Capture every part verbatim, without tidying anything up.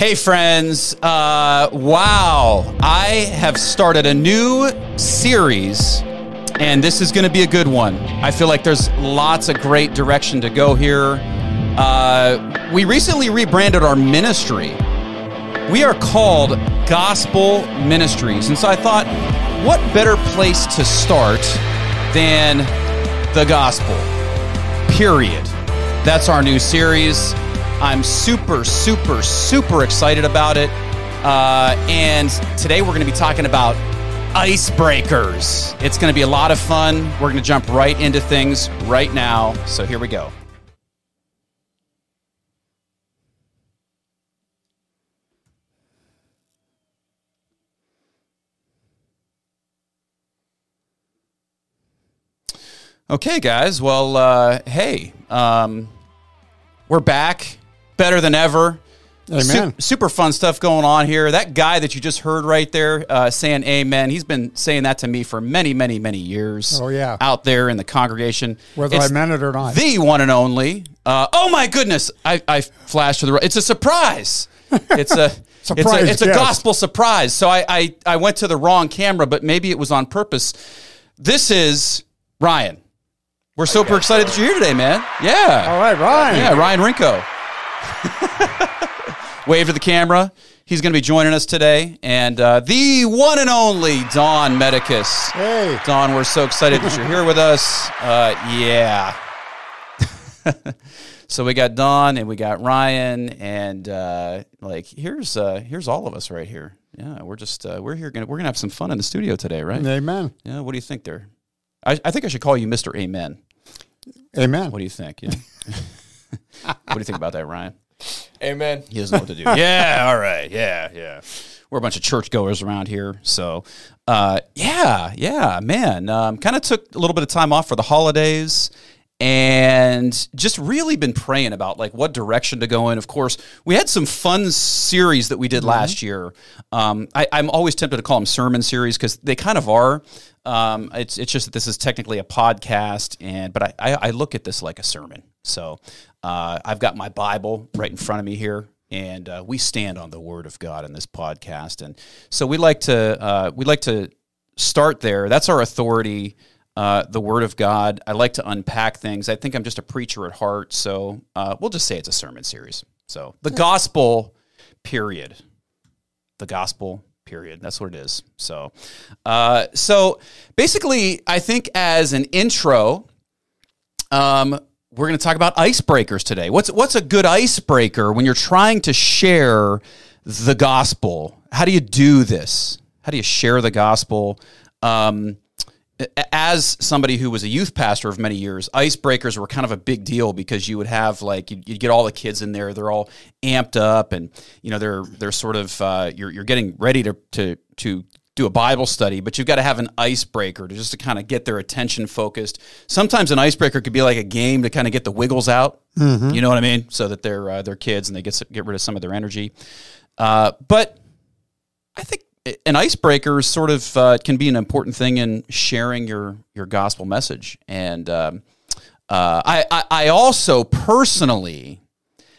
Hey friends, uh, wow, I have started a new series and this is gonna be a good one. I feel like there's lots of great direction to go here. Uh, we recently rebranded our ministry. We are called Gospel Ministries. And so I thought, what better place to start than the gospel, period. That's our new series. I'm super, super, super excited about it. Uh, and today we're gonna be talking about icebreakers. It's gonna be a lot of fun. We're gonna jump right into things right now. So here we go. Okay, guys, well, uh, hey, um, we're back. Better than ever. Amen. Super, super fun stuff going on here. That guy that you just heard right there uh, saying amen, he's been saying that to me for many, many, many years. Oh, yeah. Out there in the congregation. Whether it's I meant it or not. The one and only. Uh, oh, my goodness. I, I flashed to the right. It's a surprise. It's a surprise. It's a, it's a yes. gospel surprise. So I, I, I went to the wrong camera, but maybe it was on purpose. This is Ryan. We're super excited that you're here today, man. Yeah. All right, Ryan. Yeah, Ryan Rinko. Wave to the camera. He's going to be joining us today. And uh, the one and only Don Medicus. Hey. Don, we're so excited that you're here with us. Uh, yeah. So we got Don and we got Ryan. And uh, like, here's uh, here's all of us right here. Yeah, we're just, uh, we're here. Gonna, we're going to have some fun in the studio today, right? Amen. Yeah, what do you think there? I, I think I should call you Mister Amen. Amen. What do you think? Yeah. What do you think about that, Ryan? Amen. He doesn't know what to do. Yeah, all right. Yeah, yeah. We're a bunch of churchgoers around here. So, uh, yeah, yeah, man. Um, kind of took a little bit of time off for the holidays and just really been praying about, like, what direction to go in. Of course, we had some fun series that we did mm-hmm. last year. Um, I, I'm always tempted to call them sermon series because they kind of are. Um, it's it's just that this is technically a podcast, and but I, I, I look at this like a sermon. So uh, I've got my Bible right in front of me here, and uh, we stand on the Word of God in this podcast. And so we like to uh, we like to start there. That's our authority, uh, the Word of God. I like to unpack things. I think I'm just a preacher at heart, so uh, we'll just say it's a sermon series. So the gospel, period. The gospel. Period. That's what it is. So, uh, so basically, I think as an intro, um, we're going to talk about icebreakers today. What's what's a good icebreaker when you're trying to share the gospel? How do you do this? How do you share the gospel? Um, as somebody who was a youth pastor of many years, icebreakers were kind of a big deal because you would have like, you'd, you'd get all the kids in there. They're all amped up and, you know, they're, they're sort of, uh, you're, you're getting ready to, to, to do a Bible study, but you've got to have an icebreaker to just to kind of get their attention focused. Sometimes an icebreaker could be like a game to kind of get the wiggles out, mm-hmm. you know what I mean? So that they're, uh, they're kids and they get, get rid of some of their energy. Uh, but I think, an icebreaker sort of uh, can be an important thing in sharing your your gospel message, and um, uh, I, I I also personally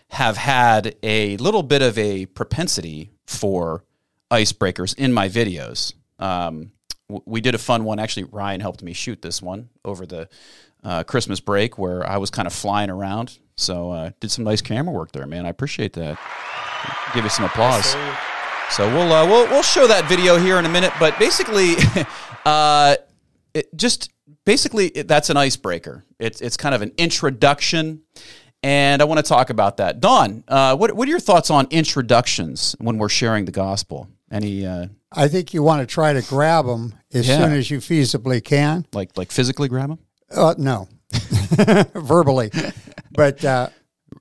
have had a little bit of a propensity for icebreakers in my videos. Um, we did a fun one actually. Ryan helped me shoot this one over the uh, Christmas break, where I was kind of flying around. So uh, did some nice camera work there, man. I appreciate that. Give you some applause. So we'll, uh, we'll we'll show that video here in a minute, but basically, uh, it just basically it, that's an icebreaker. It's it's kind of an introduction, and I want to talk about that. Don, uh, what what are your thoughts on introductions when we're sharing the gospel? Any? Uh, I think you want to try to grab them as yeah. soon as you feasibly can. Like like physically grab them? Uh, no, verbally, but. Uh,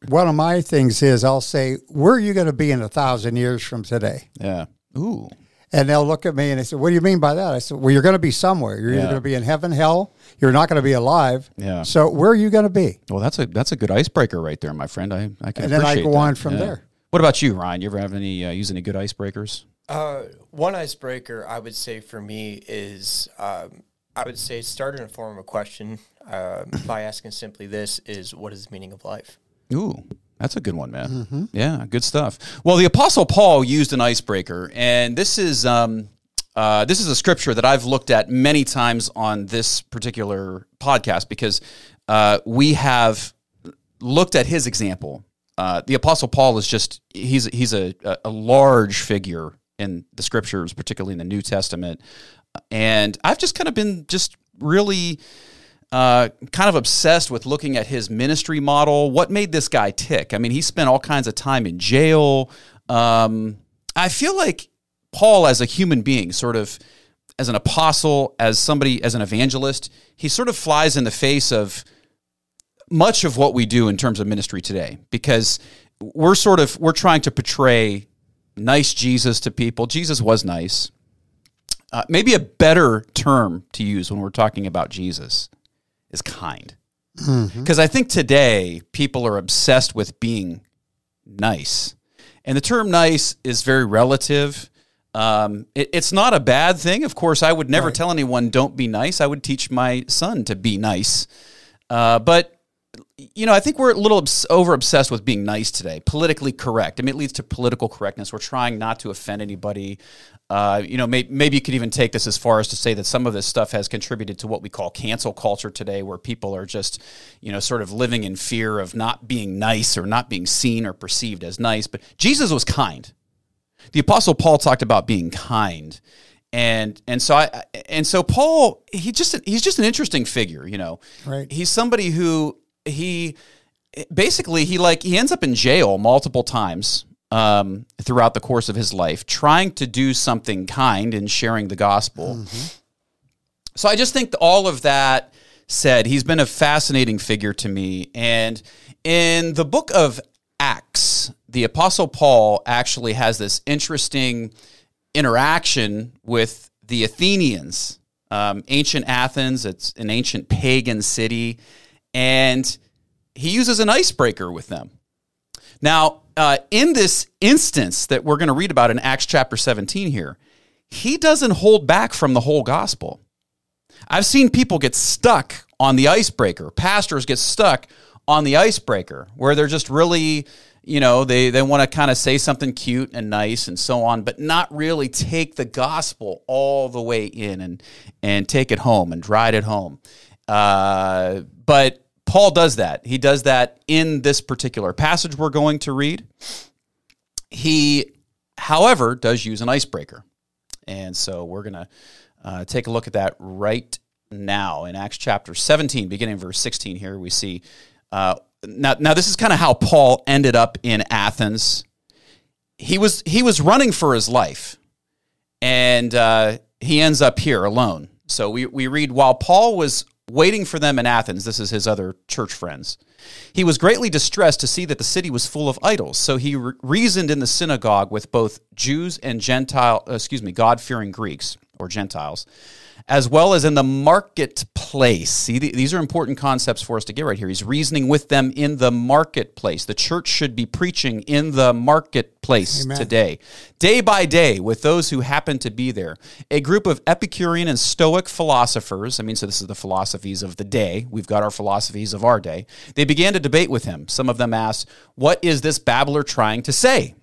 One of my things is I'll say, where are you going to be in a thousand years from today? Yeah. Ooh. And they'll look at me and they say, what do you mean by that? I said, well, you're going to be somewhere. You're yeah. either going to be in heaven, hell. You're not going to be alive. Yeah. So where are you going to be? Well, that's a that's a good icebreaker right there, my friend. I, I can appreciate that. And then I go that. on from yeah. there. What about you, Ryan? You ever have any uh, use any good icebreakers? Uh, one icebreaker I would say for me is um, I would say start in a form of a question uh, by asking simply this is, what is the meaning of life? Ooh, That's a good one, man. Mm-hmm. Yeah, good stuff. Well, the Apostle Paul used an icebreaker, and this is um, uh, this is a scripture that I've looked at many times on this particular podcast because uh, we have looked at his example. Uh, the Apostle Paul is just he's he's a a large figure in the scriptures, particularly in the New Testament, and I've just kind of been just really. Uh, kind of obsessed with looking at his ministry model. What made this guy tick? I mean, he spent all kinds of time in jail. Um, I feel like Paul, as a human being, sort of as an apostle, as somebody, as an evangelist, he sort of flies in the face of much of what we do in terms of ministry today, because we're sort of, we're trying to portray nice Jesus to people. Jesus was nice. Uh, maybe a better term to use when we're talking about Jesus is kind. Because mm-hmm. I think today people are obsessed with being nice. And the term nice is very relative. Um, it, it's not a bad thing. Of course, I would never right. tell anyone, don't be nice. I would teach my son to be nice. Uh, but, you know, I think we're a little obs- over-obsessed with being nice today, politically correct. I mean, it leads to political correctness. We're trying not to offend anybody. Uh, you know, may- maybe you could even take this as far as to say that some of this stuff has contributed to what we call cancel culture today, where people are just, you know, sort of living in fear of not being nice or not being seen or perceived as nice. But Jesus was kind. The Apostle Paul talked about being kind. And and so I and so Paul, he just he's just an interesting figure, you know. Right. He's somebody who he basically he like he ends up in jail multiple times um, throughout the course of his life, trying to do something kind and sharing the gospel. Mm-hmm. So I just think all of that said, he's been a fascinating figure to me. And in the book of Acts, the Apostle Paul actually has this interesting interaction with the Athenians, um, ancient Athens. It's an ancient pagan city. And he uses an icebreaker with them. Now, uh, in this instance that we're going to read about in Acts chapter seventeen here, he doesn't hold back from the whole gospel. I've seen people get stuck on the icebreaker. Pastors get stuck on the icebreaker where they're just really, you know, they, they want to kind of say something cute and nice and so on, but not really take the gospel all the way in and, and take it home and drive it home. Uh, but Paul does that. He does that in this particular passage we're going to read. He, however, does use an icebreaker. And so we're going to uh, take a look at that right now. In Acts chapter seventeen, beginning verse sixteen here, we see, uh, now, now this is kind of how Paul ended up in Athens. He was, he was running for his life, and uh, he ends up here alone. So we, we read, while Paul was waiting for them in Athens, this is his other church friends, he was greatly distressed to see that the city was full of idols. So he re- reasoned in the synagogue with both Jews and Gentile, excuse me, God-fearing Greeks or Gentiles, as well as in the marketplace. See, th- these are important concepts for us to get right here. He's reasoning with them in the marketplace. The church should be preaching in the marketplace Amen. Today. Day by day, with those who happen to be there, a group of Epicurean and Stoic philosophers, I mean, so this is the philosophies of the day. We've got our philosophies of our day. They began to debate with him. Some of them asked, "What is this babbler trying to say?"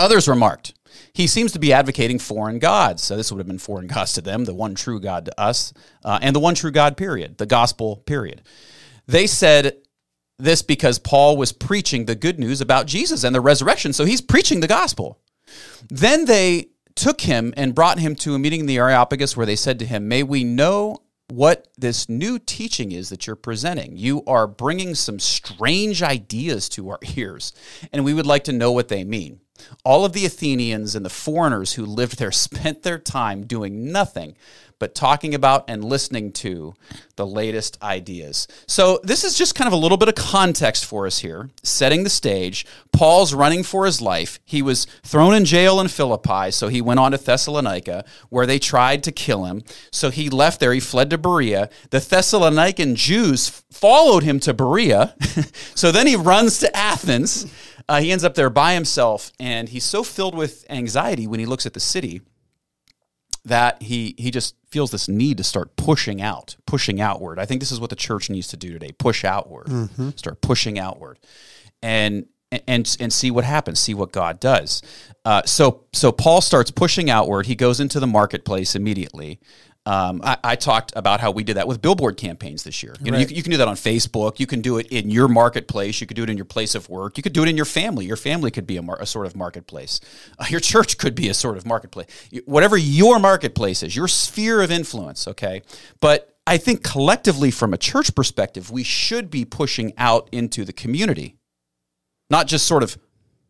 Others remarked, "He seems to be advocating foreign gods." So this would have been foreign gods to them, the one true God to us, uh, and the one true God, period, the gospel, period. They said this because Paul was preaching the good news about Jesus and the resurrection, so he's preaching the gospel. Then they took him and brought him to a meeting in the Areopagus where they said to him, "May we know what this new teaching is that you're presenting. You are bringing some strange ideas to our ears, and we would like to know what they mean." All of the Athenians and the foreigners who lived there spent their time doing nothing but talking about and listening to the latest ideas. So this is just kind of a little bit of context for us here, setting the stage. Paul's running for his life. He was thrown in jail in Philippi, so he went on to Thessalonica, where they tried to kill him. So he left there. He fled to Berea. The Thessalonican Jews followed him to Berea. So then he runs to Athens. Uh, he ends up there by himself, and he's so filled with anxiety when he looks at the city that he he just feels this need to start pushing out, pushing outward. I think this is what the church needs to do today, push outward, mm-hmm. start pushing outward. and and and see what happens, see what God does. Uh, so so Paul starts pushing outward. He goes into the marketplace immediately. Um, I, I talked about how we did that with billboard campaigns this year. You know, right. you, you can do that on Facebook. You can do it in your marketplace. You could do it in your place of work. You could do it in your family. Your family could be a, mar- a sort of marketplace. Uh, your church could be a sort of marketplace. Whatever your marketplace is, your sphere of influence, okay? But I think collectively from a church perspective, we should be pushing out into the community, not just sort of,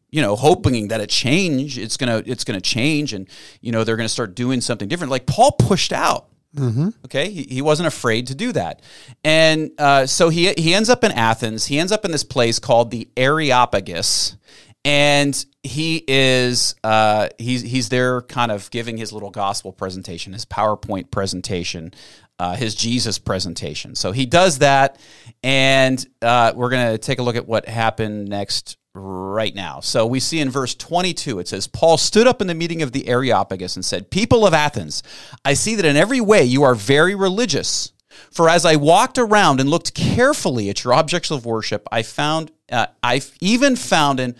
you know, hoping that a change, it's gonna it's gonna change, and you know they're gonna start doing something different. Like Paul pushed out, mm-hmm. okay, he, he wasn't afraid to do that, and uh, so he he ends up in Athens. He ends up in this place called the Areopagus, and he is uh, he's he's there, kind of giving his little gospel presentation, his PowerPoint presentation. Uh, his Jesus presentation. So he does that, and uh, we're going to take a look at what happened next right now. So we see in verse twenty-two, it says, Paul stood up in the meeting of the Areopagus and said, "People of Athens, I see that in every way you are very religious. For as I walked around and looked carefully at your objects of worship, I found, uh, I even found an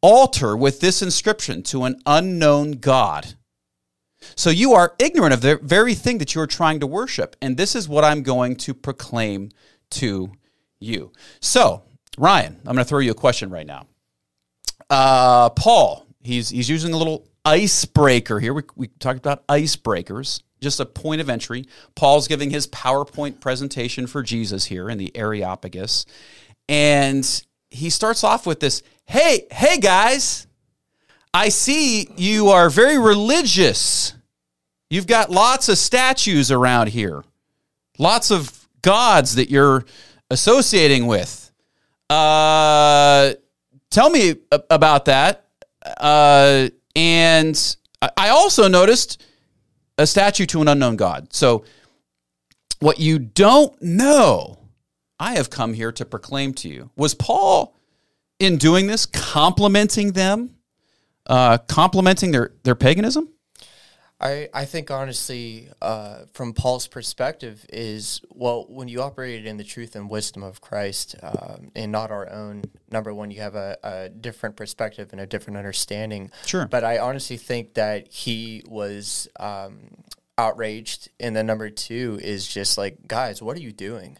altar with this inscription: to an unknown God. So you are ignorant of the very thing that you are trying to worship, and this is what I'm going to proclaim to you." So, Ryan, I'm going to throw you a question right now. Uh, Paul, he's he's using a little icebreaker here. We, we talked about icebreakers, just a point of entry. Paul's giving his PowerPoint presentation for Jesus here in the Areopagus, and he starts off with this, hey, hey, guys, I see you are very religious. You've got lots of statues around here, lots of gods that you're associating with. Uh, tell me about that. Uh, and I also noticed a statue to an unknown God. So what you don't know, I have come here to proclaim to you. Was Paul, in doing this, complimenting them? Uh, complimenting their, their paganism? I, I think, honestly, uh, from Paul's perspective is, well, when you operate in the truth and wisdom of Christ uh, and not our own, number one, you have a, a different perspective and a different understanding. Sure. But I honestly think that he was um, outraged. And then number two is just like, guys, what are you doing?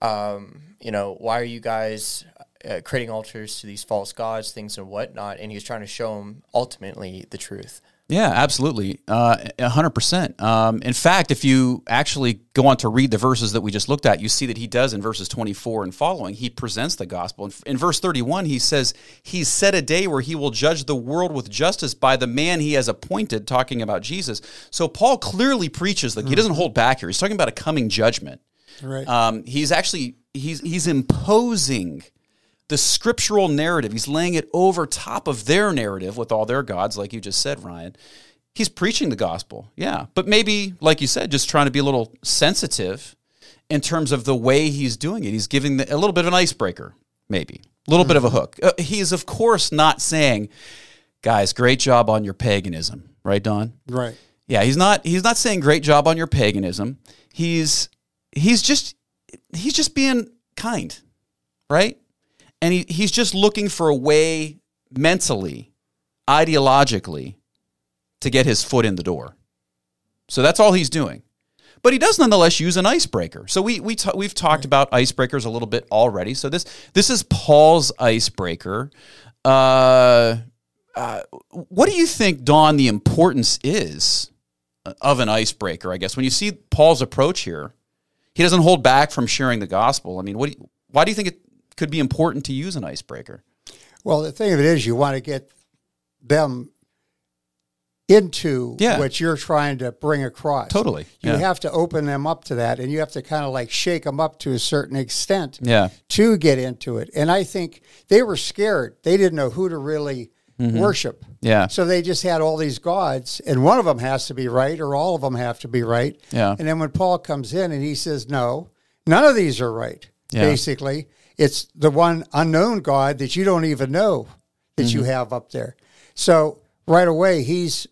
Um, you know, why are you guys... Uh, creating altars to these false gods, things and whatnot, and he was trying to show him ultimately the truth. Yeah, absolutely, uh, one hundred percent. Um, in fact, if you actually go on to read the verses that we just looked at, you see that he does in verses twenty-four and following, he presents the gospel. In, in verse thirty-one, he says, he's set a day where he will judge the world with justice by the man he has appointed, talking about Jesus. So Paul clearly preaches, like, mm. he doesn't hold back here. He's talking about a coming judgment. Right. Um, he's actually, he's he's imposing the scriptural narrative. He's laying it over top of their narrative with all their gods, like you just said, Ryan. He's preaching the gospel, yeah. But maybe, like you said, just trying to be a little sensitive in terms of the way he's doing it. He's giving the, a little bit of an icebreaker, maybe. A little mm-hmm. bit of a hook. Uh, he is, of course, not saying, guys, great job on your paganism. Right, Don? Right. Yeah, he's not He's not saying great job on your paganism. He's He's just, he's just being kind, right? And he, he's just looking for a way mentally, ideologically, to get his foot in the door. So that's all he's doing. But he does nonetheless use an icebreaker. So we, we ta- we've talked about icebreakers a little bit already. So this this is Paul's icebreaker. Uh, uh, what do you think, Don, the importance is of an icebreaker, I guess? When you see Paul's approach here, he doesn't hold back from sharing the gospel. I mean, what do you, why do you think it could be important to use an icebreaker? Well, the thing of it is, you want to get them into yeah. what you're trying to bring across. Totally. You yeah. have to open them up to that, and you have to kind of like shake them up to a certain extent yeah. to get into it. And I think they were scared. They didn't know who to really mm-hmm. worship. Yeah. So they just had all these gods, and one of them has to be right, or all of them have to be right. Yeah. And then when Paul comes in and he says, no, none of these are right, yeah. basically. It's the one unknown God that you don't even know that mm-hmm. you have up there. So right away, he's,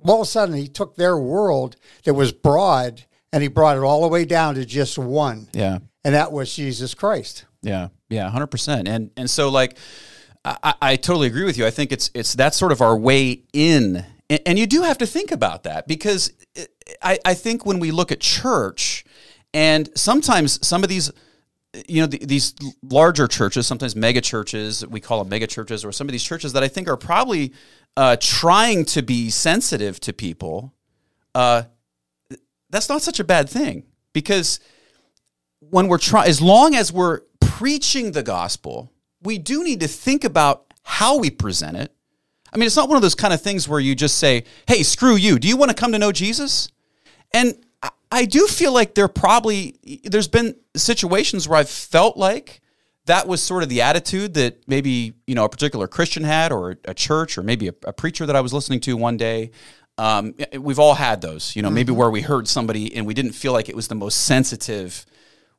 all of a sudden, he took their world that was broad, and he brought it all the way down to just one. Yeah. And that was Jesus Christ. Yeah. Yeah, one hundred percent. And and so like I, I totally agree with you. I think it's it's that's sort of our way in. And, and you do have to think about that, because I, I think when we look at church, and sometimes some of these, you know, the, these larger churches, sometimes mega churches, we call them mega churches, or some of these churches that I think are probably uh, trying to be sensitive to people, uh, that's not such a bad thing, because when we're trying, as long as we're preaching the gospel, we do need to think about how we present it. I mean, it's not one of those kind of things where you just say, hey, screw you, do you want to come to know Jesus? And I do feel like there probably, there's been situations where I've felt like that was sort of the attitude that maybe, you know, a particular Christian had, or a church, or maybe a, a preacher that I was listening to one day. Um, we've all had those, you know, maybe where we heard somebody and we didn't feel like it was the most sensitive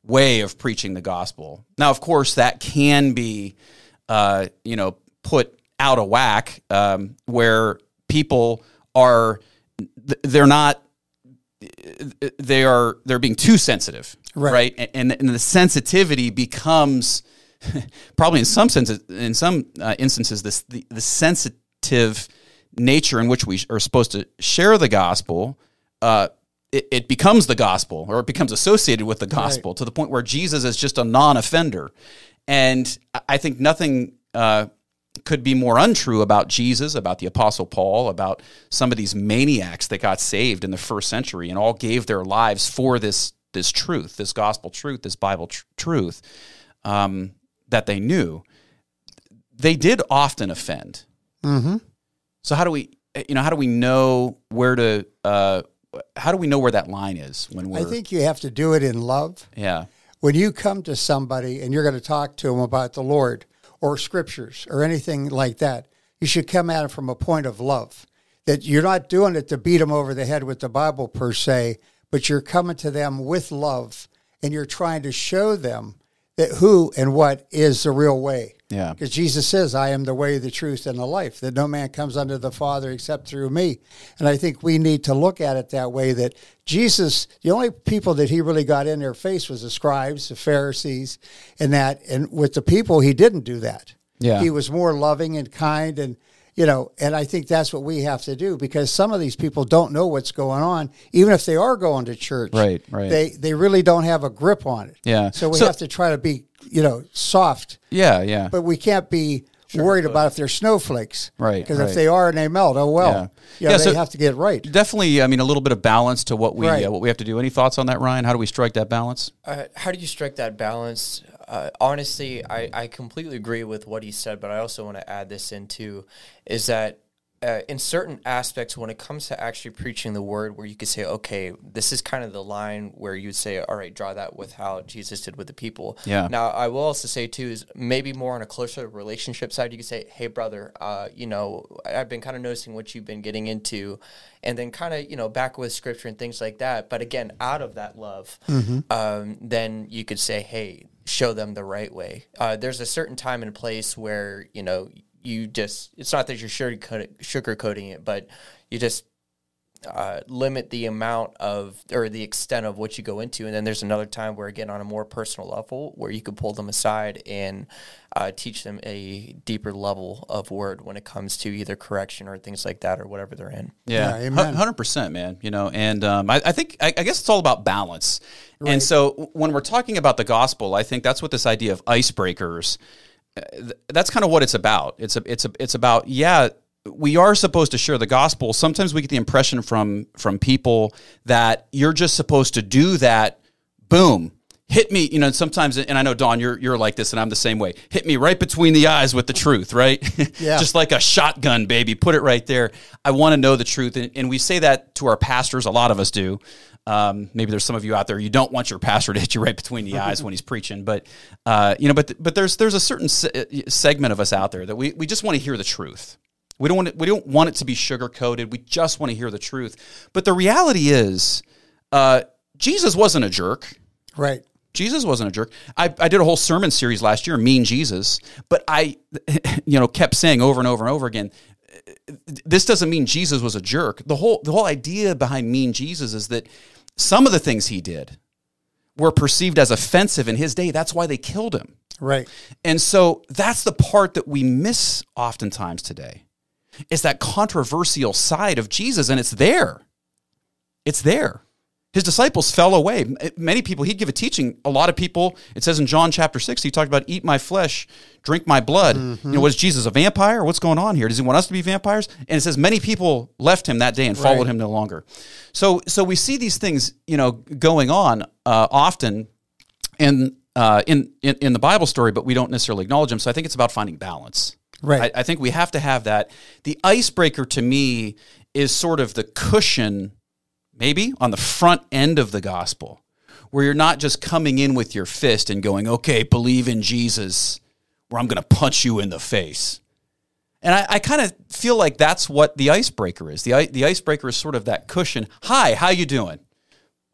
way of preaching the gospel. Now, of course, that can be, uh, you know, put out of whack, um, where people are, they're not, they are, they're being too sensitive, right? right? And, and the sensitivity becomes probably in some sense, in some uh, instances, this, the, the sensitive nature in which we are supposed to share the gospel, uh, it, it becomes the gospel, or it becomes associated with the gospel, right, to the point where Jesus is just a non-offender. And I think nothing uh, could be more untrue about Jesus, about the Apostle Paul, about some of these maniacs that got saved in the first century and all gave their lives for this this truth, this gospel truth, this Bible tr truth um, that they knew. They did often offend. Mm-hmm. So how do we, you know, how do we know where to, uh, how do we know where that line is when we're? I think you have to do it in love. Yeah. When you come to somebody and you're going to talk to them about the Lord or scriptures or anything like that, you should come at it from a point of love, that you're not doing it to beat them over the head with the Bible per se, but you're coming to them with love, and you're trying to show them that who and what is the real way. Yeah, because Jesus says, I am the way, the truth, and the life, that no man comes unto the Father except through me. And I think we need to look at it that way, that Jesus, the only people that he really got in their face was the scribes, the Pharisees, and that. And with the people, he didn't do that. Yeah. He was more loving and kind, and, you know, and I think that's what we have to do, because some of these people don't know what's going on, even if they are going to church. Right, right. They, they really don't have a grip on it. Yeah. So we so, have to try to be, you know, soft. Yeah, yeah. But we can't be sure, worried but, about if they're snowflakes. Right, because right. if they are and they melt, oh, well. Yeah, you know, yeah, they so have to get right. Definitely, I mean, a little bit of balance to what we, right. uh, what we have to do. Any thoughts on that, Ryan? How do we strike that balance? Uh, how do you strike that balance? Uh, honestly, I, I completely agree with what he said, but I also want to add this in too, is that uh, in certain aspects, when it comes to actually preaching the word, where you could say, okay, this is kind of the line where you'd say, all right, draw that with how Jesus did with the people. Yeah. Now, I will also say too, is maybe more on a closer relationship side, you could say, hey, brother, uh, you know, I've been kind of noticing what you've been getting into, and then kind of, you know, back with scripture and things like that. But again, out of that love, mm-hmm. um, then you could say, hey, show them the right way. Uh, there's a certain time and place where, you know, you just, it's not that you're sugarcoating it, but you just uh, limit the amount of, or the extent of what you go into. And then there's another time where, again, on a more personal level, where you can pull them aside and uh, teach them a deeper level of word when it comes to either correction or things like that, or whatever they're in. Yeah, yeah, one hundred percent, man. You know, and um, I, I think, I, I guess it's all about balance. Right. And so when we're talking about the gospel, I think that's what this idea of icebreakers, that's kind of what it's about. It's a, it's a, it's about, yeah, we are supposed to share the gospel. Sometimes we get the impression from, from people that you're just supposed to do that. Boom, hit me. You know, and sometimes, and I know, Don, you're, you're like this, and I'm the same way. Hit me right between the eyes with the truth, right? Yeah. Just like a shotgun, baby, put it right there. I want to know the truth. And, and we say that to our pastors. A lot of us do. Um, maybe there's some of you out there, you don't want your pastor to hit you right between the eyes when he's preaching, but, uh, you know, but, but there's, there's a certain se segment of us out there that we, we just want to hear the truth. We don't want it, we don't want it to be sugar coated. We just want to hear the truth. But the reality is, uh, Jesus wasn't a jerk, right? Jesus wasn't a jerk. I, I did a whole sermon series last year, Mean Jesus, but I, you know, kept saying over and over and over again, this doesn't mean Jesus was a jerk. The whole, the whole idea behind Mean Jesus is that some of the things he did were perceived as offensive in his day. That's why they killed him. Right. And so that's the part that we miss oftentimes today. It's that controversial side of Jesus, and it's there. It's there. His disciples fell away. Many people, he'd give a teaching. A lot of people, it says in John chapter six, he talked about eat my flesh, drink my blood. Mm-hmm. You know, was Jesus a vampire? What's going on here? Does he want us to be vampires? And it says many people left him that day and followed right. him no longer. So so we see these things, you know, going on uh, often in, uh, in, in, in the Bible story, but we don't necessarily acknowledge them. So I think it's about finding balance. Right. I, I think we have to have that. The icebreaker to me is sort of the cushion maybe on the front end of the gospel, where you're not just coming in with your fist and going, okay, believe in Jesus, or I'm going to punch you in the face. And I, I kind of feel like that's what the icebreaker is. The, the icebreaker is sort of that cushion. Hi, how you doing?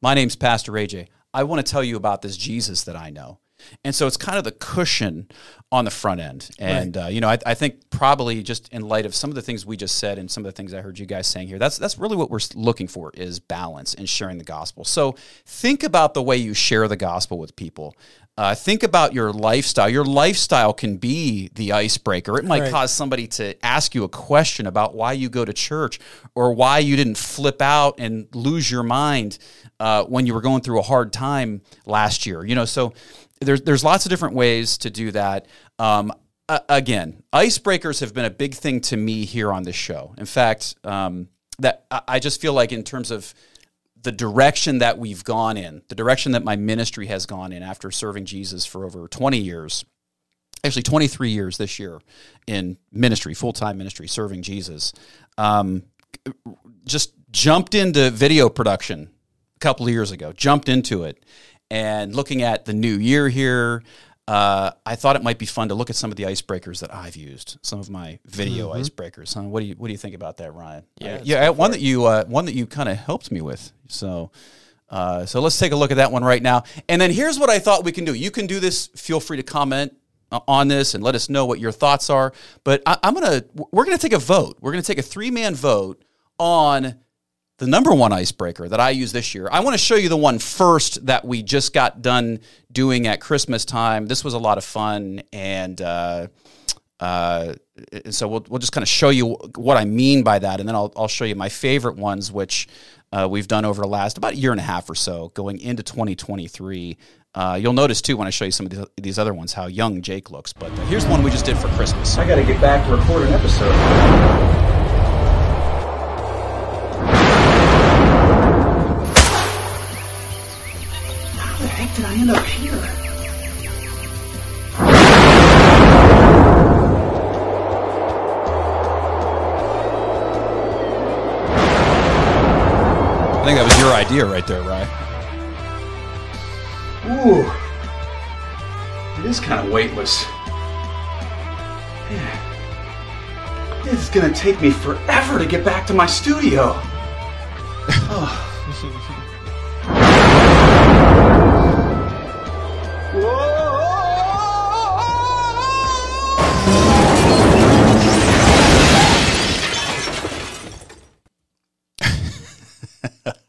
My name's Pastor A J. I want to tell you about this Jesus that I know. And so it's kind of the cushion on the front end. And, right. uh, you know, I, I think probably just in light of some of the things we just said and some of the things I heard you guys saying here, that's that's really what we're looking for is balance in sharing the gospel. So think about the way you share the gospel with people. Uh, think about your lifestyle. Your lifestyle can be the icebreaker. It might right. cause somebody to ask you a question about why you go to church or why you didn't flip out and lose your mind uh, when you were going through a hard time last year. You know, so there's there's lots of different ways to do that. Um, uh, again, icebreakers have been a big thing to me here on this show. In fact, um, that I, I just feel like in terms of the direction that we've gone in, the direction that my ministry has gone in after serving Jesus for over twenty years, actually twenty-three years this year in ministry, full-time ministry, serving Jesus, um, just jumped into video production a couple of years ago, jumped into it. And looking at the new year here, uh, I thought it might be fun to look at some of the icebreakers that I've used, some of my video mm-hmm. icebreakers. Huh? What do you What do you think about that, Ryan? Yeah, uh, yeah, one that you uh, one that you kind of helped me with. So, uh, so let's take a look at that one right now. And then here's what I thought we can do. You can do this. Feel free to comment on this and let us know what your thoughts are. But I, I'm gonna we're gonna take a vote. We're gonna take a three man vote on the number one icebreaker that I use this year. I want to show you the one first that we just got done doing at Christmas time. This was a lot of fun, and uh, uh, so we'll we'll just kind of show you what I mean by that, and then I'll I'll show you my favorite ones, which uh, we've done over the last about a year and a half or so, going into twenty twenty-three. Uh, you'll notice too when I show you some of these other ones how young Jake looks. But uh, here's one we just did for Christmas. I got to get back to record an episode. Did I end up here? I think that was your idea right there, Ryan. Ooh. It is kind of weightless. Man. This is going to take me forever to get back to my studio. Oh.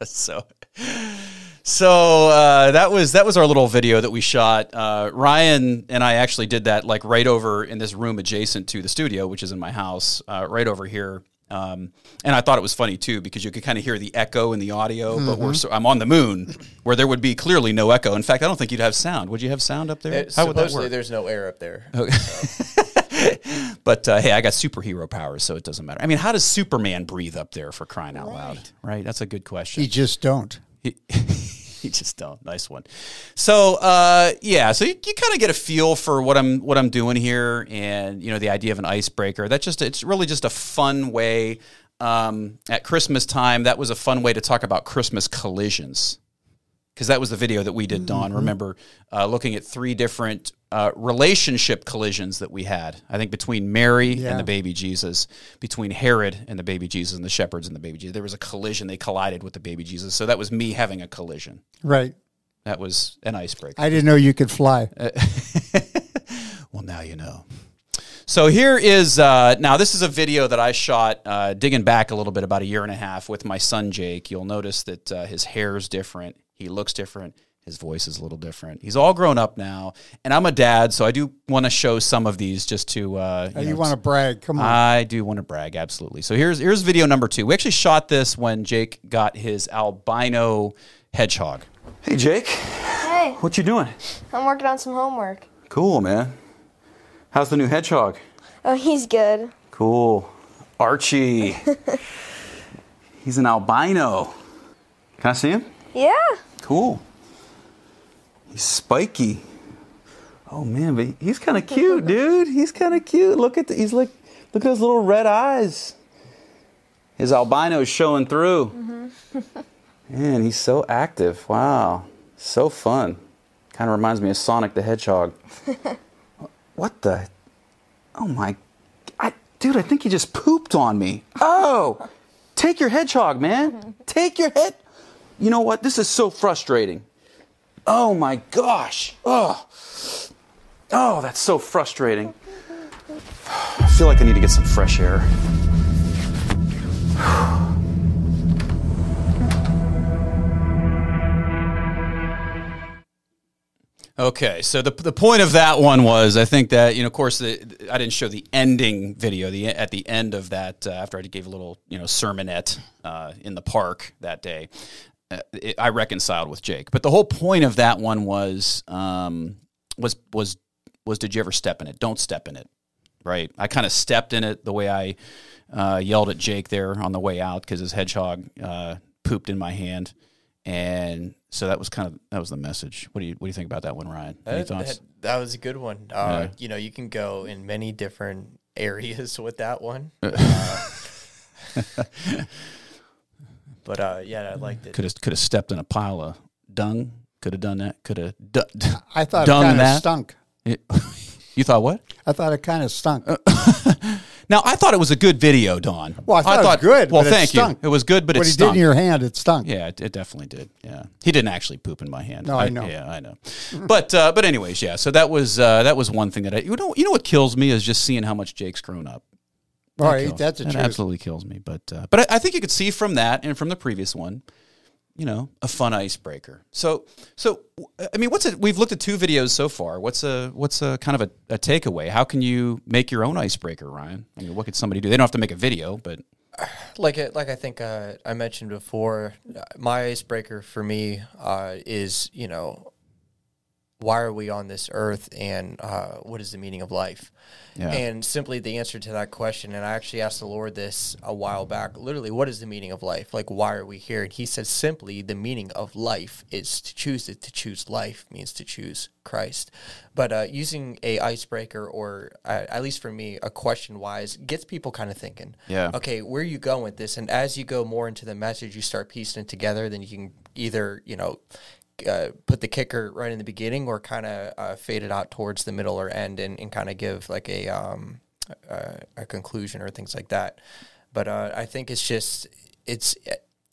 So, so uh, that was that was our little video that we shot. Uh, Ryan and I actually did that like right over in this room adjacent to the studio, which is in my house, uh, right over here. Um, and I thought it was funny too because you could kind of hear the echo in the audio. Mm-hmm. But we're so, I'm on the moon where there would be clearly no echo. In fact, I don't think you'd have sound. Would you have sound up there? It, How would that work? There's no air up there. Okay. So. But, uh, hey, I got superhero powers, so it doesn't matter. I mean, how does Superman breathe up there for crying out right. loud? Right? That's a good question. He just don't. He, he just don't. Nice one. So, uh, yeah, so you, you kind of get a feel for what I'm what I'm doing here and, you know, the idea of an icebreaker. That's just it's really just a fun way um, at Christmas time. That was a fun way to talk about Christmas collisions because that was the video that we did, mm-hmm. Don. Remember, uh, looking at three different Uh, relationship collisions that we had, I think, between Mary yeah. and the baby Jesus, between Herod and the baby Jesus and the shepherds and the baby Jesus. There was a collision. They collided with the baby Jesus. So that was me having a collision. Right. That was an icebreaker. I didn't know you could fly. Uh, well, now you know. So here is, uh, now this is a video that I shot uh, digging back a little bit about a year and a half with my son, Jake. You'll notice that uh, his hair is different. He looks different. His voice is a little different. He's all grown up now, and I'm a dad, so I do want to show some of these just to. Uh, you, oh, you want to brag? Come on! I do want to brag, absolutely. So here's here's video number two. We actually shot this when Jake got his albino hedgehog. Hey, Jake. Hey. What you doing? I'm working on some homework. Cool, man. How's the new hedgehog? Oh, he's good. Cool, Archie. He's an albino. Can I see him? Yeah. Cool. He's spiky. Oh man, but he's kind of cute, dude. He's kind of cute. Look at the, he's like, look at his little red eyes. His albino's showing through. Mm-hmm. Man, he's so active. Wow, so fun. Kind of reminds me of Sonic the Hedgehog. What the? Oh my, I, dude, I think he just pooped on me. Oh, take your hedgehog, man. Take your head. You know what? This is so frustrating. Oh my gosh. Oh. Oh, that's so frustrating. I feel like I need to get some fresh air. Okay, so the the point of that one was, I think that, you know, of course, the, I didn't show the ending video. The at the end of that, uh, after I gave a little, you know, sermonette uh, in the park that day, uh, it, I reconciled with Jake. But the whole point of that one was, um, was was was, did you ever step in it? Don't step in it, right? I kind of stepped in it the way I uh, yelled at Jake there on the way out because his hedgehog uh, pooped in my hand. And so that was kind of that was the message. What do you what do you think about that one, Ryan? Any that, thoughts? That, that was a good one. Uh, yeah. You know, you can go in many different areas with that one. Uh, but uh, yeah, I liked it. Could have could have stepped in a pile of dung. Could have done that. Could have. D I thought dung it kind that. of stunk. It, you thought what? I thought it kind of stunk. Now, I thought it was a good video, Don. Well, I thought, I thought it was good, well, but it thank stunk. You. It was good, but what it stunk. What he did in your hand, it stunk. Yeah, it, it definitely did. Yeah, he didn't actually poop in my hand. No, I, I know. Yeah, I know. but uh, but anyways, yeah. So that was uh, that was one thing that I you know you know what kills me is just seeing how much Jake's grown up. That All right, kills, that's a that truth. Absolutely kills me. But uh, but I, I think you could see from that and from the previous one, you know, a fun icebreaker. So so I mean, what's a, we've looked at two videos so far. What's a what's a kind of a, a takeaway? How can you make your own icebreaker, Ryan? I mean, what could somebody do? They don't have to make a video, but like it, like I think uh, I mentioned before, my icebreaker for me uh, is you know, why are we on this earth, and uh, what is the meaning of life? Yeah. And simply the answer to that question, and I actually asked the Lord this a while back, literally, what is the meaning of life? Like, why are we here? And he said, simply, the meaning of life is to choose it. To choose life means to choose Christ. But uh, using a icebreaker, or uh, at least for me, a question-wise, gets people kind of thinking, yeah, okay, where are you going with this? And as you go more into the message, you start piecing it together, then you can either, you know, Uh, put the kicker right in the beginning, or kind of uh, fade it out towards the middle or end, and, and kind of give like a um, uh, a conclusion or things like that. But uh, I think it's just it's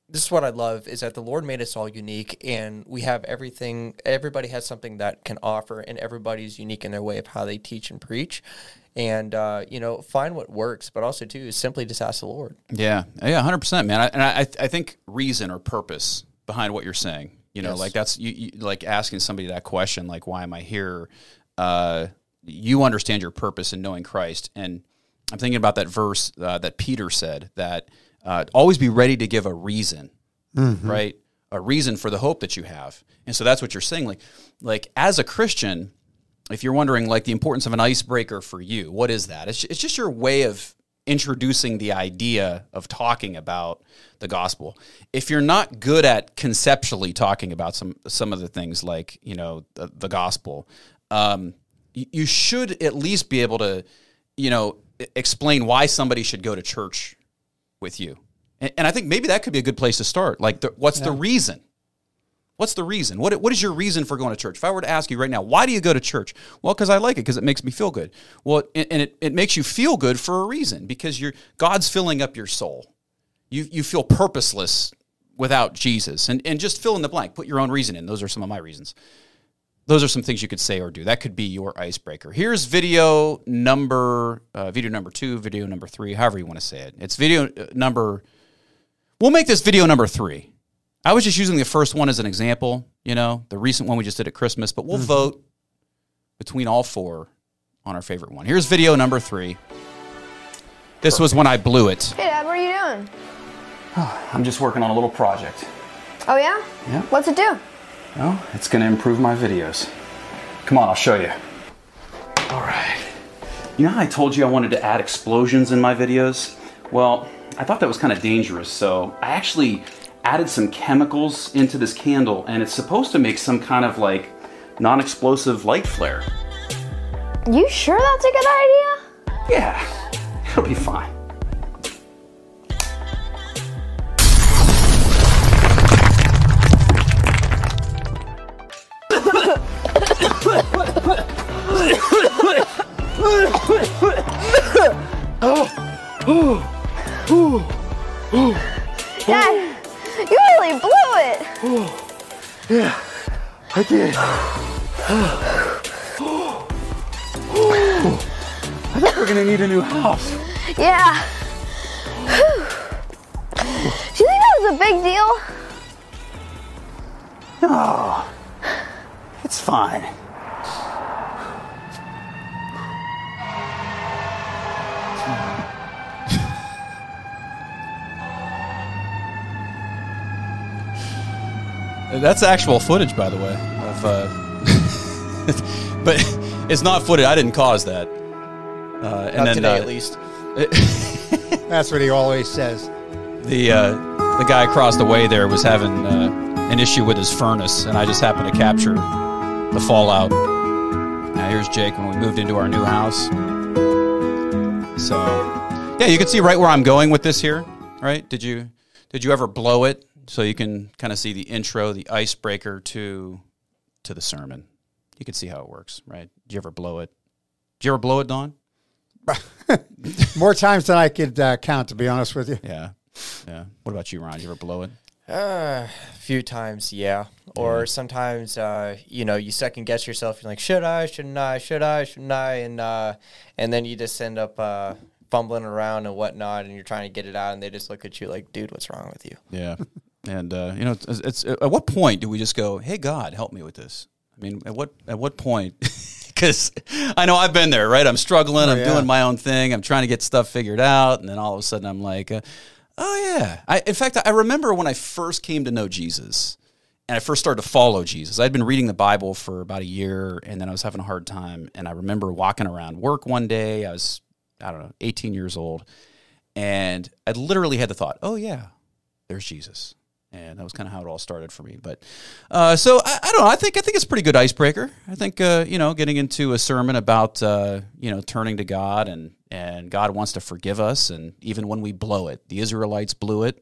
this is what I love is that the Lord made us all unique, and we have everything. Everybody has something that can offer, and everybody's unique in their way of how they teach and preach. And uh, you know, find what works, but also too is simply just ask the Lord. Yeah, yeah, one hundred percent, man. I, and I I think reason or purpose behind what you're saying. You know, yes. like that's you, you like asking somebody that question, like, why am I here? Uh, you understand your purpose in knowing Christ. And I'm thinking about that verse uh, that Peter said, that uh, always be ready to give a reason, mm-hmm. right? A reason for the hope that you have. And so that's what you're saying. Like, like as a Christian, if you're wondering, like, the importance of an icebreaker for you, what is that? It's, it's just your way of introducing the idea of talking about the gospel. If you're not good at conceptually talking about some some of the things like, you know, the, the gospel, um, you, you should at least be able to, you know, explain why somebody should go to church with you. And, and I think maybe that could be a good place to start. Like, the, what's yeah. the reason? What's the reason? What, what is your reason for going to church? If I were to ask you right now, why do you go to church? Well, because I like it, because it makes me feel good. Well, and, and it, it makes you feel good for a reason, because you're, God's filling up your soul. You, you feel purposeless without Jesus. And, and just fill in the blank. Put your own reason in. Those are some of my reasons. Those are some things you could say or do. That could be your icebreaker. Here's video number, uh, video number two, video number three, however you want to say it. It's video number, we'll make this video number three. I was just using the first one as an example, you know, the recent one we just did at Christmas, but we'll mm-hmm. vote between all four on our favorite one. Here's video number three. This Perfect. was when I blew it. Hey, Dad, what are you doing? Oh, I'm just working on a little project. Oh, yeah? Yeah. What's it do? Well, it's going to improve my videos. Come on, I'll show you. All right. You know how I told you I wanted to add explosions in my videos? Well, I thought that was kind of dangerous, so I actually added some chemicals into this candle, and it's supposed to make some kind of like non-explosive light flare. You sure that's a good idea? Yeah, it'll be fine. Dad, you really blew it. Yeah, I did. I think we're gonna need a new house. Yeah. Do you think that was a big deal? No, it's fine. That's actual footage, by the way. Of, uh, but it's not footage. I didn't cause that. Uh, and not then, today, uh, at least. It, that's what he always says. The uh, the guy across the way there was having uh, an issue with his furnace, and I just happened to capture the fallout. Now here's Jake when we moved into our new house. So, yeah, you can see right where I'm going with this here, right? Did you did you ever blow it? So you can kind of see the intro, the icebreaker to to the sermon. You can see how it works, right? Did you ever blow it? Did you ever blow it, Don? More times than I could uh, count, to be honest with you. Yeah, yeah. What about you, Ryan? Did you ever blow it? Uh, a few times, yeah. Or yeah. sometimes, uh, you know, you second guess yourself. You're like, should I? Shouldn't I? Should I? Shouldn't I? And uh, and then you just end up uh, fumbling around and whatnot, and you're trying to get it out, and they just look at you like, dude, what's wrong with you? Yeah. And, uh, you know, it's, it's, at what point do we just go, hey, God, help me with this? I mean, at what at what point? Because I know I've been there, right? I'm struggling. Oh, I'm yeah. doing my own thing. I'm trying to get stuff figured out. And then all of a sudden I'm like, uh, oh, yeah. I, in fact, I remember when I first came to know Jesus and I first started to follow Jesus. I'd been reading the Bible for about a year, and then I was having a hard time. And I remember walking around work one day. I was, I don't know, eighteen years old. And I literally had the thought, oh, yeah, there's Jesus. And that was kind of how it all started for me. But uh, so I, I don't know. I think I think it's a pretty good icebreaker. I think uh, you know, getting into a sermon about uh, you know, turning to God and and God wants to forgive us, and even when we blow it, the Israelites blew it,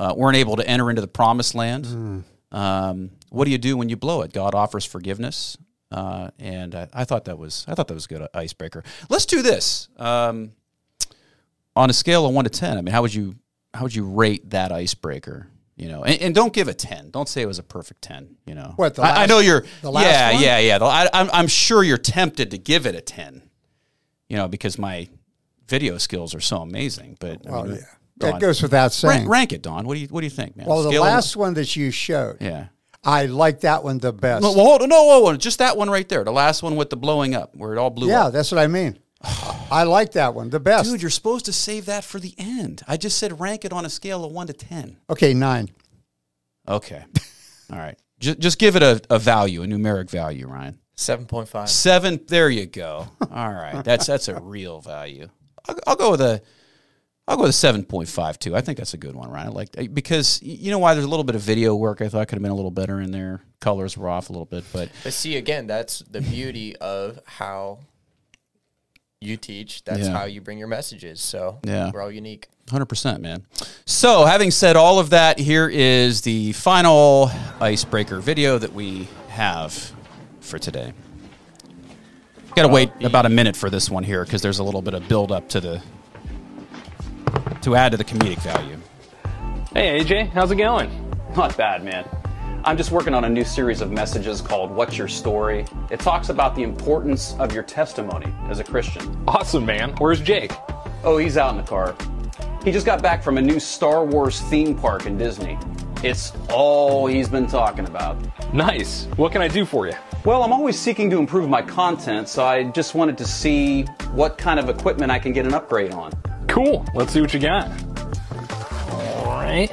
uh, weren't able to enter into the Promised Land. Mm. Um, what do you do when you blow it? God offers forgiveness, uh, and I, I thought that was I thought that was a good icebreaker. Let's do this um, on a scale of one to ten. I mean, how would you how would you rate that icebreaker? You know, and, and don't give a ten. Don't say it was a perfect ten. You know, what the last, I, I know you're. The last yeah, one? yeah, yeah, yeah. I, I'm, I'm sure you're tempted to give it a ten. You know, because my video skills are so amazing. But well, I mean, yeah, Don, that goes without saying. Rank, rank it, Don. What do you What do you think, man? Well, Scale the last one that you showed. Yeah, I like that one the best. No, well, hold on, no, hold on, just that one right there. The last one with the blowing up, where it all blew yeah, up. Yeah, that's what I mean. I like that one the best. Dude, you're supposed to save that for the end. I just said rank it on a scale of one to ten. Okay, nine. Okay. All right. Just, just give it a, a value, a numeric value, Ryan. seven point five. seven, there you go. All right. That's that's a real value. I'll, I'll go with a I'll go with a seven point five too. I think that's a good one, Ryan. I like that, because you know why, there's a little bit of video work I thought could have been a little better in there. Colors were off a little bit, but But see, again, that's the beauty of how you teach. That's yeah. how you bring your messages. So yeah. we're all unique. one hundred percent, man. So having said all of that, here is the final icebreaker video that we have for today. Got to wait about a minute for this one here, because there's a little bit of build up to the to add to the comedic value. Hey, A J, how's it going? Not bad, man. I'm just working on a new series of messages called What's Your Story? It talks about the importance of your testimony as a Christian. Awesome, man. Where's Jake? Oh, he's out in the car. He just got back from a new Star Wars theme park in Disney. It's all he's been talking about. Nice. What can I do for you? Well, I'm always seeking to improve my content, so I just wanted to see what kind of equipment I can get an upgrade on. Cool. Let's see what you got. All right.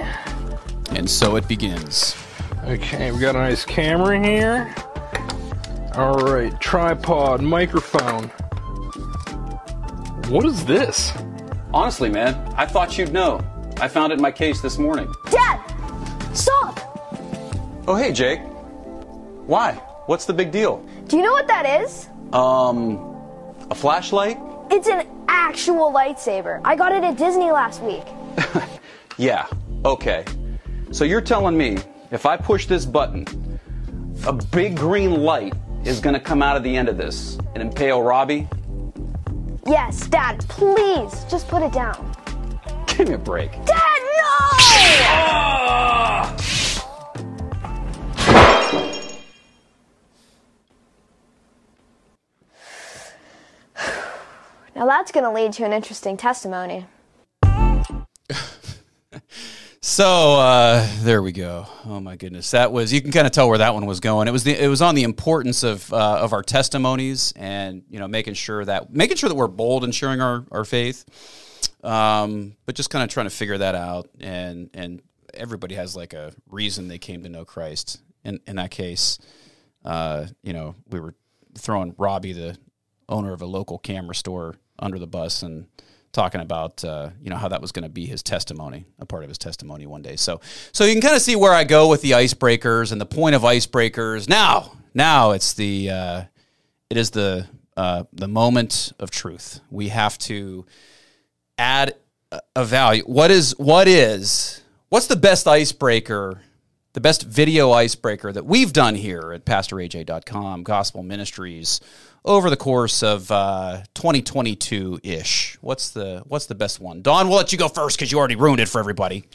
And so it begins. Okay, we got a nice camera here. All right, tripod, microphone. What is this? Honestly, man, I thought you'd know. I found it in my case this morning. Dad! Stop! Oh, hey, Jake. Why? What's the big deal? Do you know what that is? Um, a flashlight? It's an actual lightsaber. I got it at Disney last week. Yeah, okay. So you're telling me if I push this button, a big green light is going to come out of the end of this and impale Robbie? Yes, Dad, please, just put it down. Give me a break. Dad, no! Ah! Now that's going to lead to an interesting testimony. So uh, there we go. Oh my goodness, that was. You can kind of tell where that one was going. It was the. It was on the importance of uh, of our testimonies, and you know, making sure that making sure that we're bold in sharing our our faith. Um, but just kind of trying to figure that out, and and everybody has like a reason they came to know Christ. And in that case, uh, you know, we were throwing Robbie, the owner of a local camera store, under the bus, and talking about uh, you know, how that was going to be his testimony, a part of his testimony one day. So, so you can kind of see where I go with the icebreakers and the point of icebreakers. Now, now it's the uh, it is the uh, the moment of truth. We have to add a value. What is what is what's the best icebreaker? The best video icebreaker that we've done here at Pastor A J dot com, Gospel Ministries, over the course of uh, twenty twenty-two-ish. What's the what's the best one? Don, we'll let you go first because you already ruined it for everybody.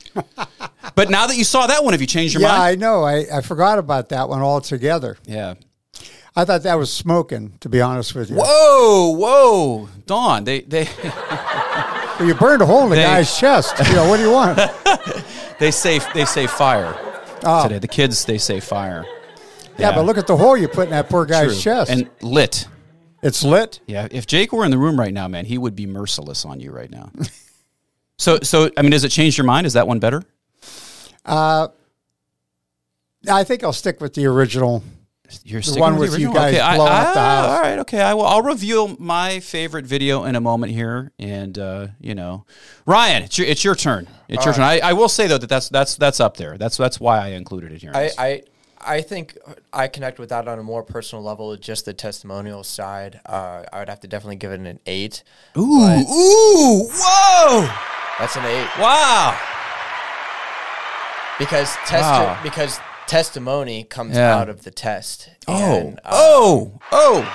But now that you saw that one, have you changed your yeah, mind? Yeah, I know. I, I forgot about that one altogether. Yeah. I thought that was smoking, to be honest with you. Whoa, whoa. Don, they... they well, you burned a hole in the they... guy's chest. You know, what do you want? they, say, they say fire. Oh. Today, the kids, they say fire. Yeah, yeah, but look at the hole you put in that poor guy's True. chest. And lit. It's lit? Yeah, if Jake were in the room right now, man, he would be merciless on you right now. so, so I mean, does it change your mind? Is that one better? Uh, I think I'll stick with the original. You're sticking the one with, the with you guys okay, blowing I, I, up the house. All right, okay. I will, I'll reveal my favorite video in a moment here. And, uh, you know, Ryan, it's your, it's your turn. It's all your right. turn. I, I will say, though, that that's, that's, that's up there. That's, that's why I included it here. In I, I I think I connect with that on a more personal level, just the testimonial side. Uh, I would have to definitely give it an eight. Ooh, ooh, whoa! That's an eight. Wow. Because test wow. because testimony comes yeah. out of the test. Oh, and, uh, oh, oh.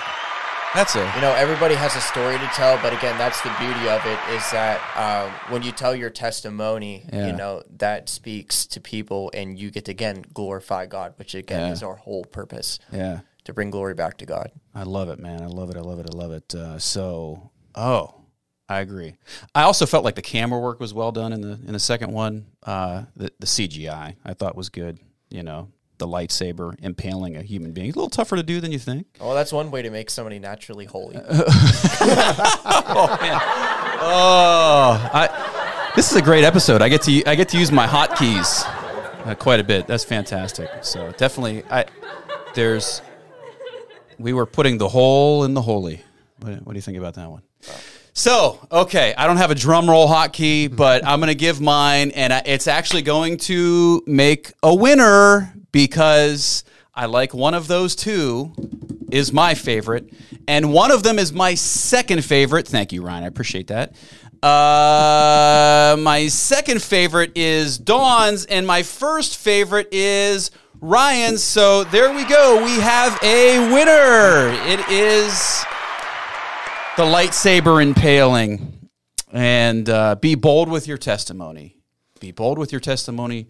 That's it. You know, everybody has a story to tell, but again, that's the beauty of it, is that um, when you tell your testimony, yeah. you know, that speaks to people, and you get to, again, glorify God, which, again, yeah. is our whole purpose. Yeah. To bring glory back to God. I love it, man. I love it. I love it. I love it. Uh, so, oh, I agree. I also felt like the camera work was well done in the in the second one. Uh, the, the C G I, I thought, was good, you know. The lightsaber impaling a human being. It's a little tougher to do than you think. Oh, that's one way to make somebody naturally holy. Oh, man. Oh, I, this is a great episode. I get to I get to use my hotkeys uh, quite a bit. That's fantastic. So definitely, I there's we were putting the whole in the holy. What, what do you think about that one? Wow. So, okay, I don't have a drum roll hotkey, but I'm going to give mine, and I, it's actually going to make a winner because I like one of those two is my favorite, and one of them is my second favorite. Thank you, Ryan. I appreciate that. Uh, my second favorite is Dawn's, and my first favorite is Ryan's. So there we go. We have a winner. It is... the lightsaber impaling, and uh, be bold with your testimony. Be bold with your testimony.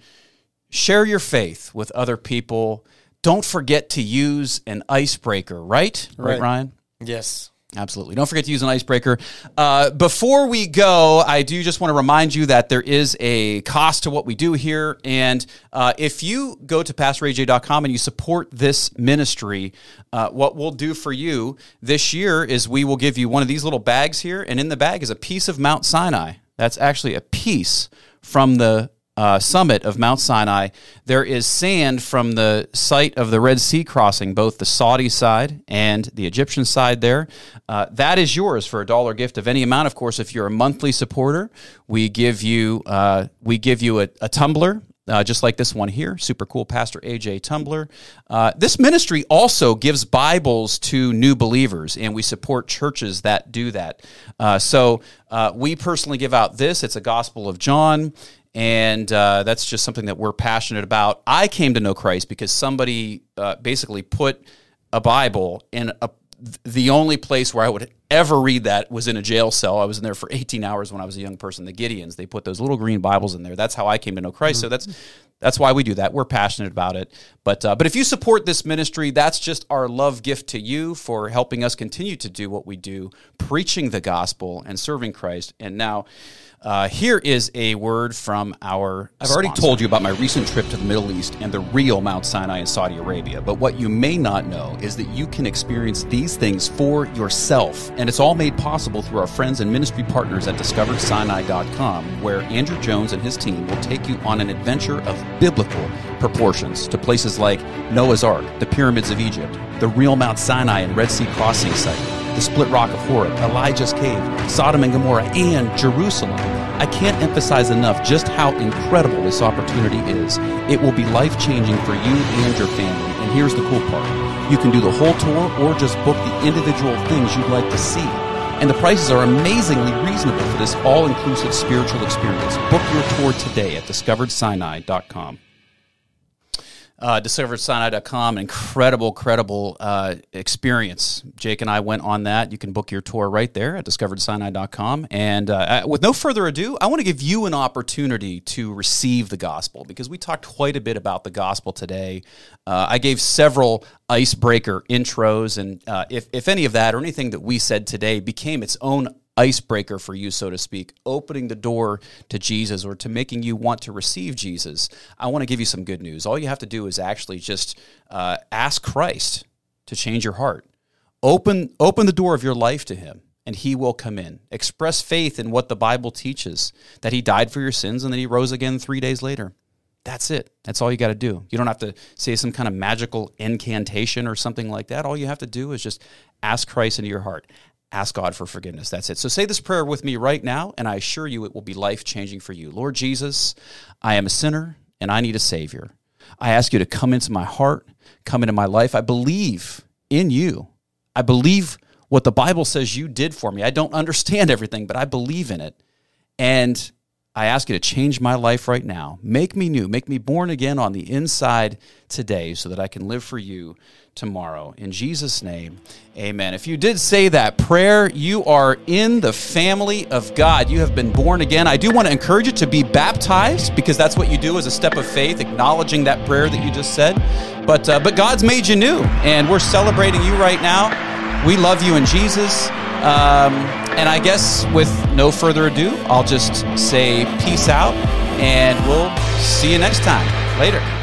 Share your faith with other people. Don't forget to use an icebreaker, right? Right, right Ryan? Yes. Absolutely. Don't forget to use an icebreaker. Uh, before we go, I do just want to remind you that there is a cost to what we do here. And uh, if you go to Pastor A J dot com and you support this ministry, uh, what we'll do for you this year is we will give you one of these little bags here. And in the bag is a piece of Mount Sinai. That's actually a piece from the Uh, summit of Mount Sinai. There is sand from the site of the Red Sea crossing, both the Saudi side and the Egyptian side there. Uh, that is yours for a dollar gift of any amount. Of course, if you're a monthly supporter, we give you uh, we give you a, a tumbler, uh, just like this one here, super cool Pastor A J tumbler. Uh, this ministry also gives Bibles to new believers, and we support churches that do that. Uh, so uh, we personally give out this. It's a Gospel of John. And uh, that's just something that we're passionate about. I came to know Christ because somebody uh, basically put a Bible in a, the only place where I would ever read that was in a jail cell. I was in there for eighteen hours when I was a young person, the Gideons. They put those little green Bibles in there. That's how I came to know Christ. So that's that's why we do that. We're passionate about it. But, uh, but if you support this ministry, that's just our love gift to you for helping us continue to do what we do, preaching the gospel and serving Christ. And now... Uh, here is a word from our sponsor. I've already told you about my recent trip to the Middle East and the real Mount Sinai in Saudi Arabia, but what you may not know is that you can experience these things for yourself, and it's all made possible through our friends and ministry partners at Discover Sinai dot com, where Andrew Jones and his team will take you on an adventure of biblical proportions to places like Noah's Ark, the Pyramids of Egypt, the real Mount Sinai and Red Sea crossing site, the Split Rock of Horeb, Elijah's Cave, Sodom and Gomorrah, and Jerusalem. I can't emphasize enough just how incredible this opportunity is. It will be life-changing for you and your family. And here's the cool part. You can do the whole tour or just book the individual things you'd like to see. And the prices are amazingly reasonable for this all-inclusive spiritual experience. Book your tour today at Discovered Sinai dot com. Uh, Discover Sinai dot com, incredible, credible uh, experience. Jake and I went on that. You can book your tour right there at Discover Sinai dot com. And uh, with no further ado, I want to give you an opportunity to receive the gospel, because we talked quite a bit about the gospel today. Uh, I gave several icebreaker intros, and uh, if, if any of that or anything that we said today became its own icebreaker for you, so to speak, opening the door to Jesus or to making you want to receive Jesus, I want to give you some good news. All you have to do is actually just uh, ask Christ to change your heart. Open, open the door of your life to him, and he will come in. Express faith in what the Bible teaches, that he died for your sins and that he rose again three days later. That's it. That's all you got to do. You don't have to say some kind of magical incantation or something like that. All you have to do is just ask Christ into your heart. Ask God for forgiveness. That's it. So say this prayer with me right now, and I assure you it will be life-changing for you. Lord Jesus, I am a sinner, and I need a Savior. I ask you to come into my heart, come into my life. I believe in you. I believe what the Bible says you did for me. I don't understand everything, but I believe in it. And I ask you to change my life right now. Make me new. Make me born again on the inside today so that I can live for you tomorrow. In Jesus' name, amen. If you did say that prayer, you are in the family of God. You have been born again. I do want to encourage you to be baptized, because that's what you do as a step of faith, acknowledging that prayer that you just said. But, uh, but God's made you new, and we're celebrating you right now. We love you in Jesus. Um, and I guess with no further ado, I'll just say peace out, and we'll see you next time. Later.